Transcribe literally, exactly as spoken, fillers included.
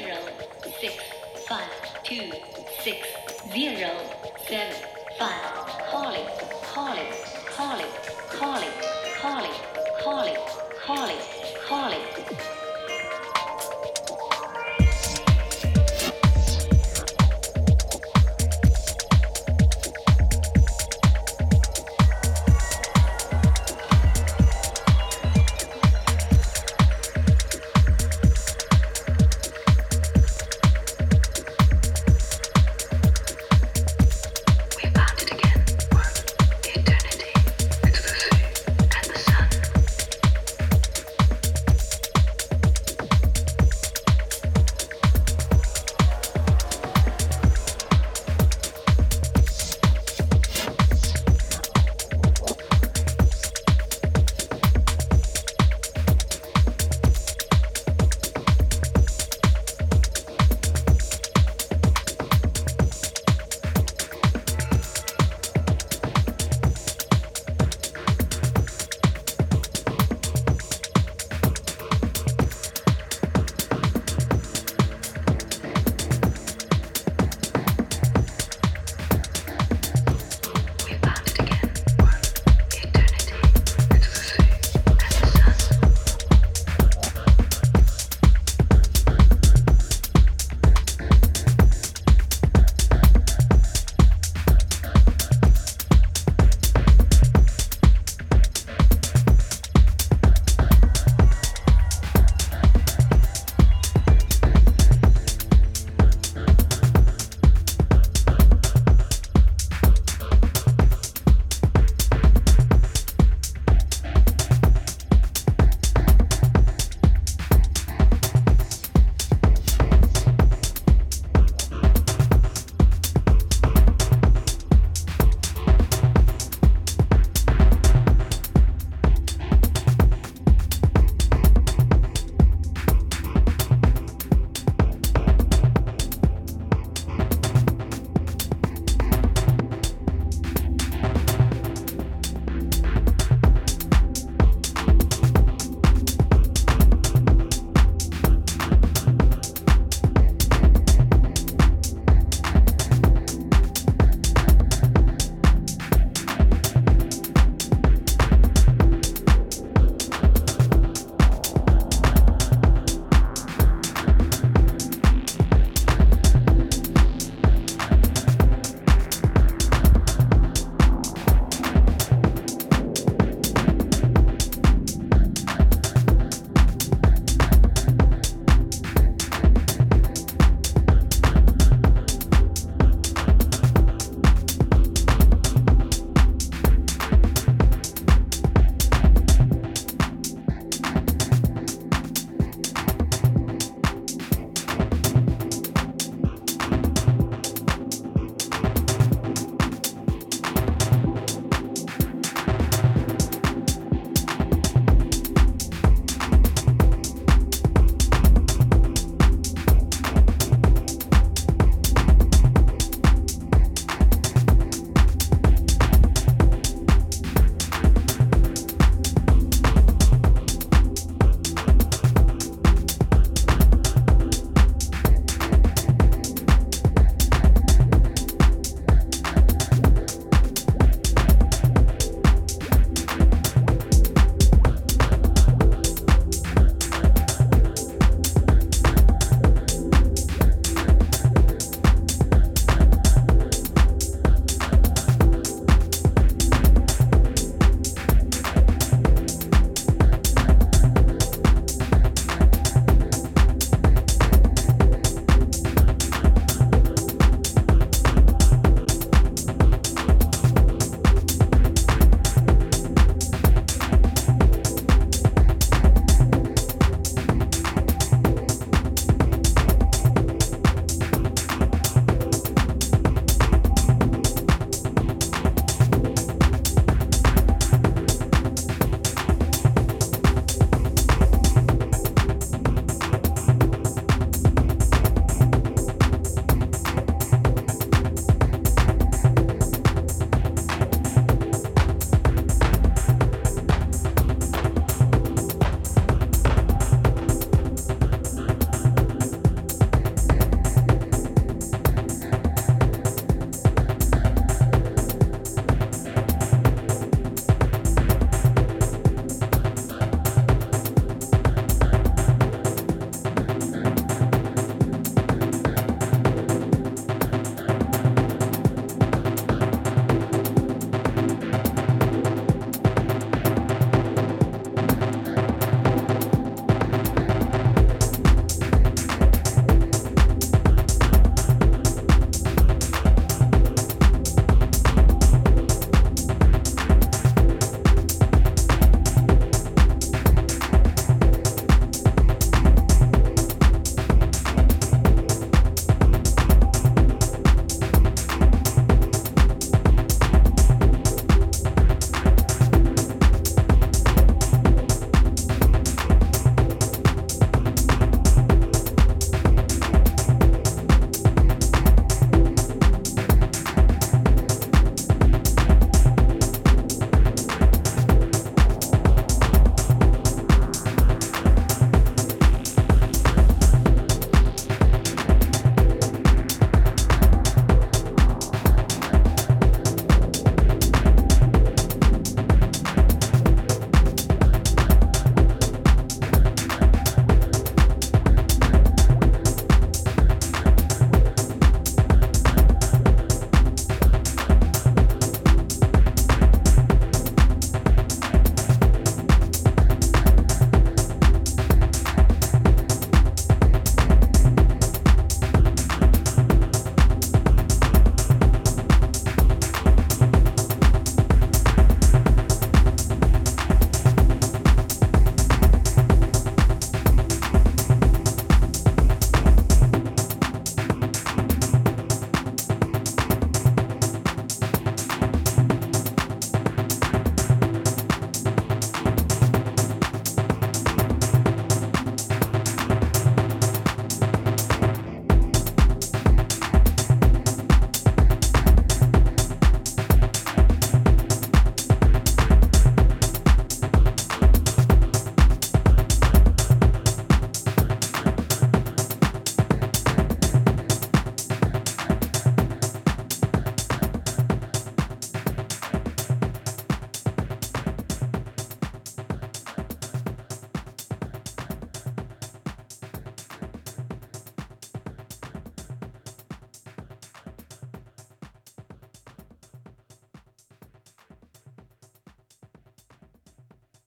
zero six five two six zero seven five. Call it, call it, call it, call it, call it, call it, call it.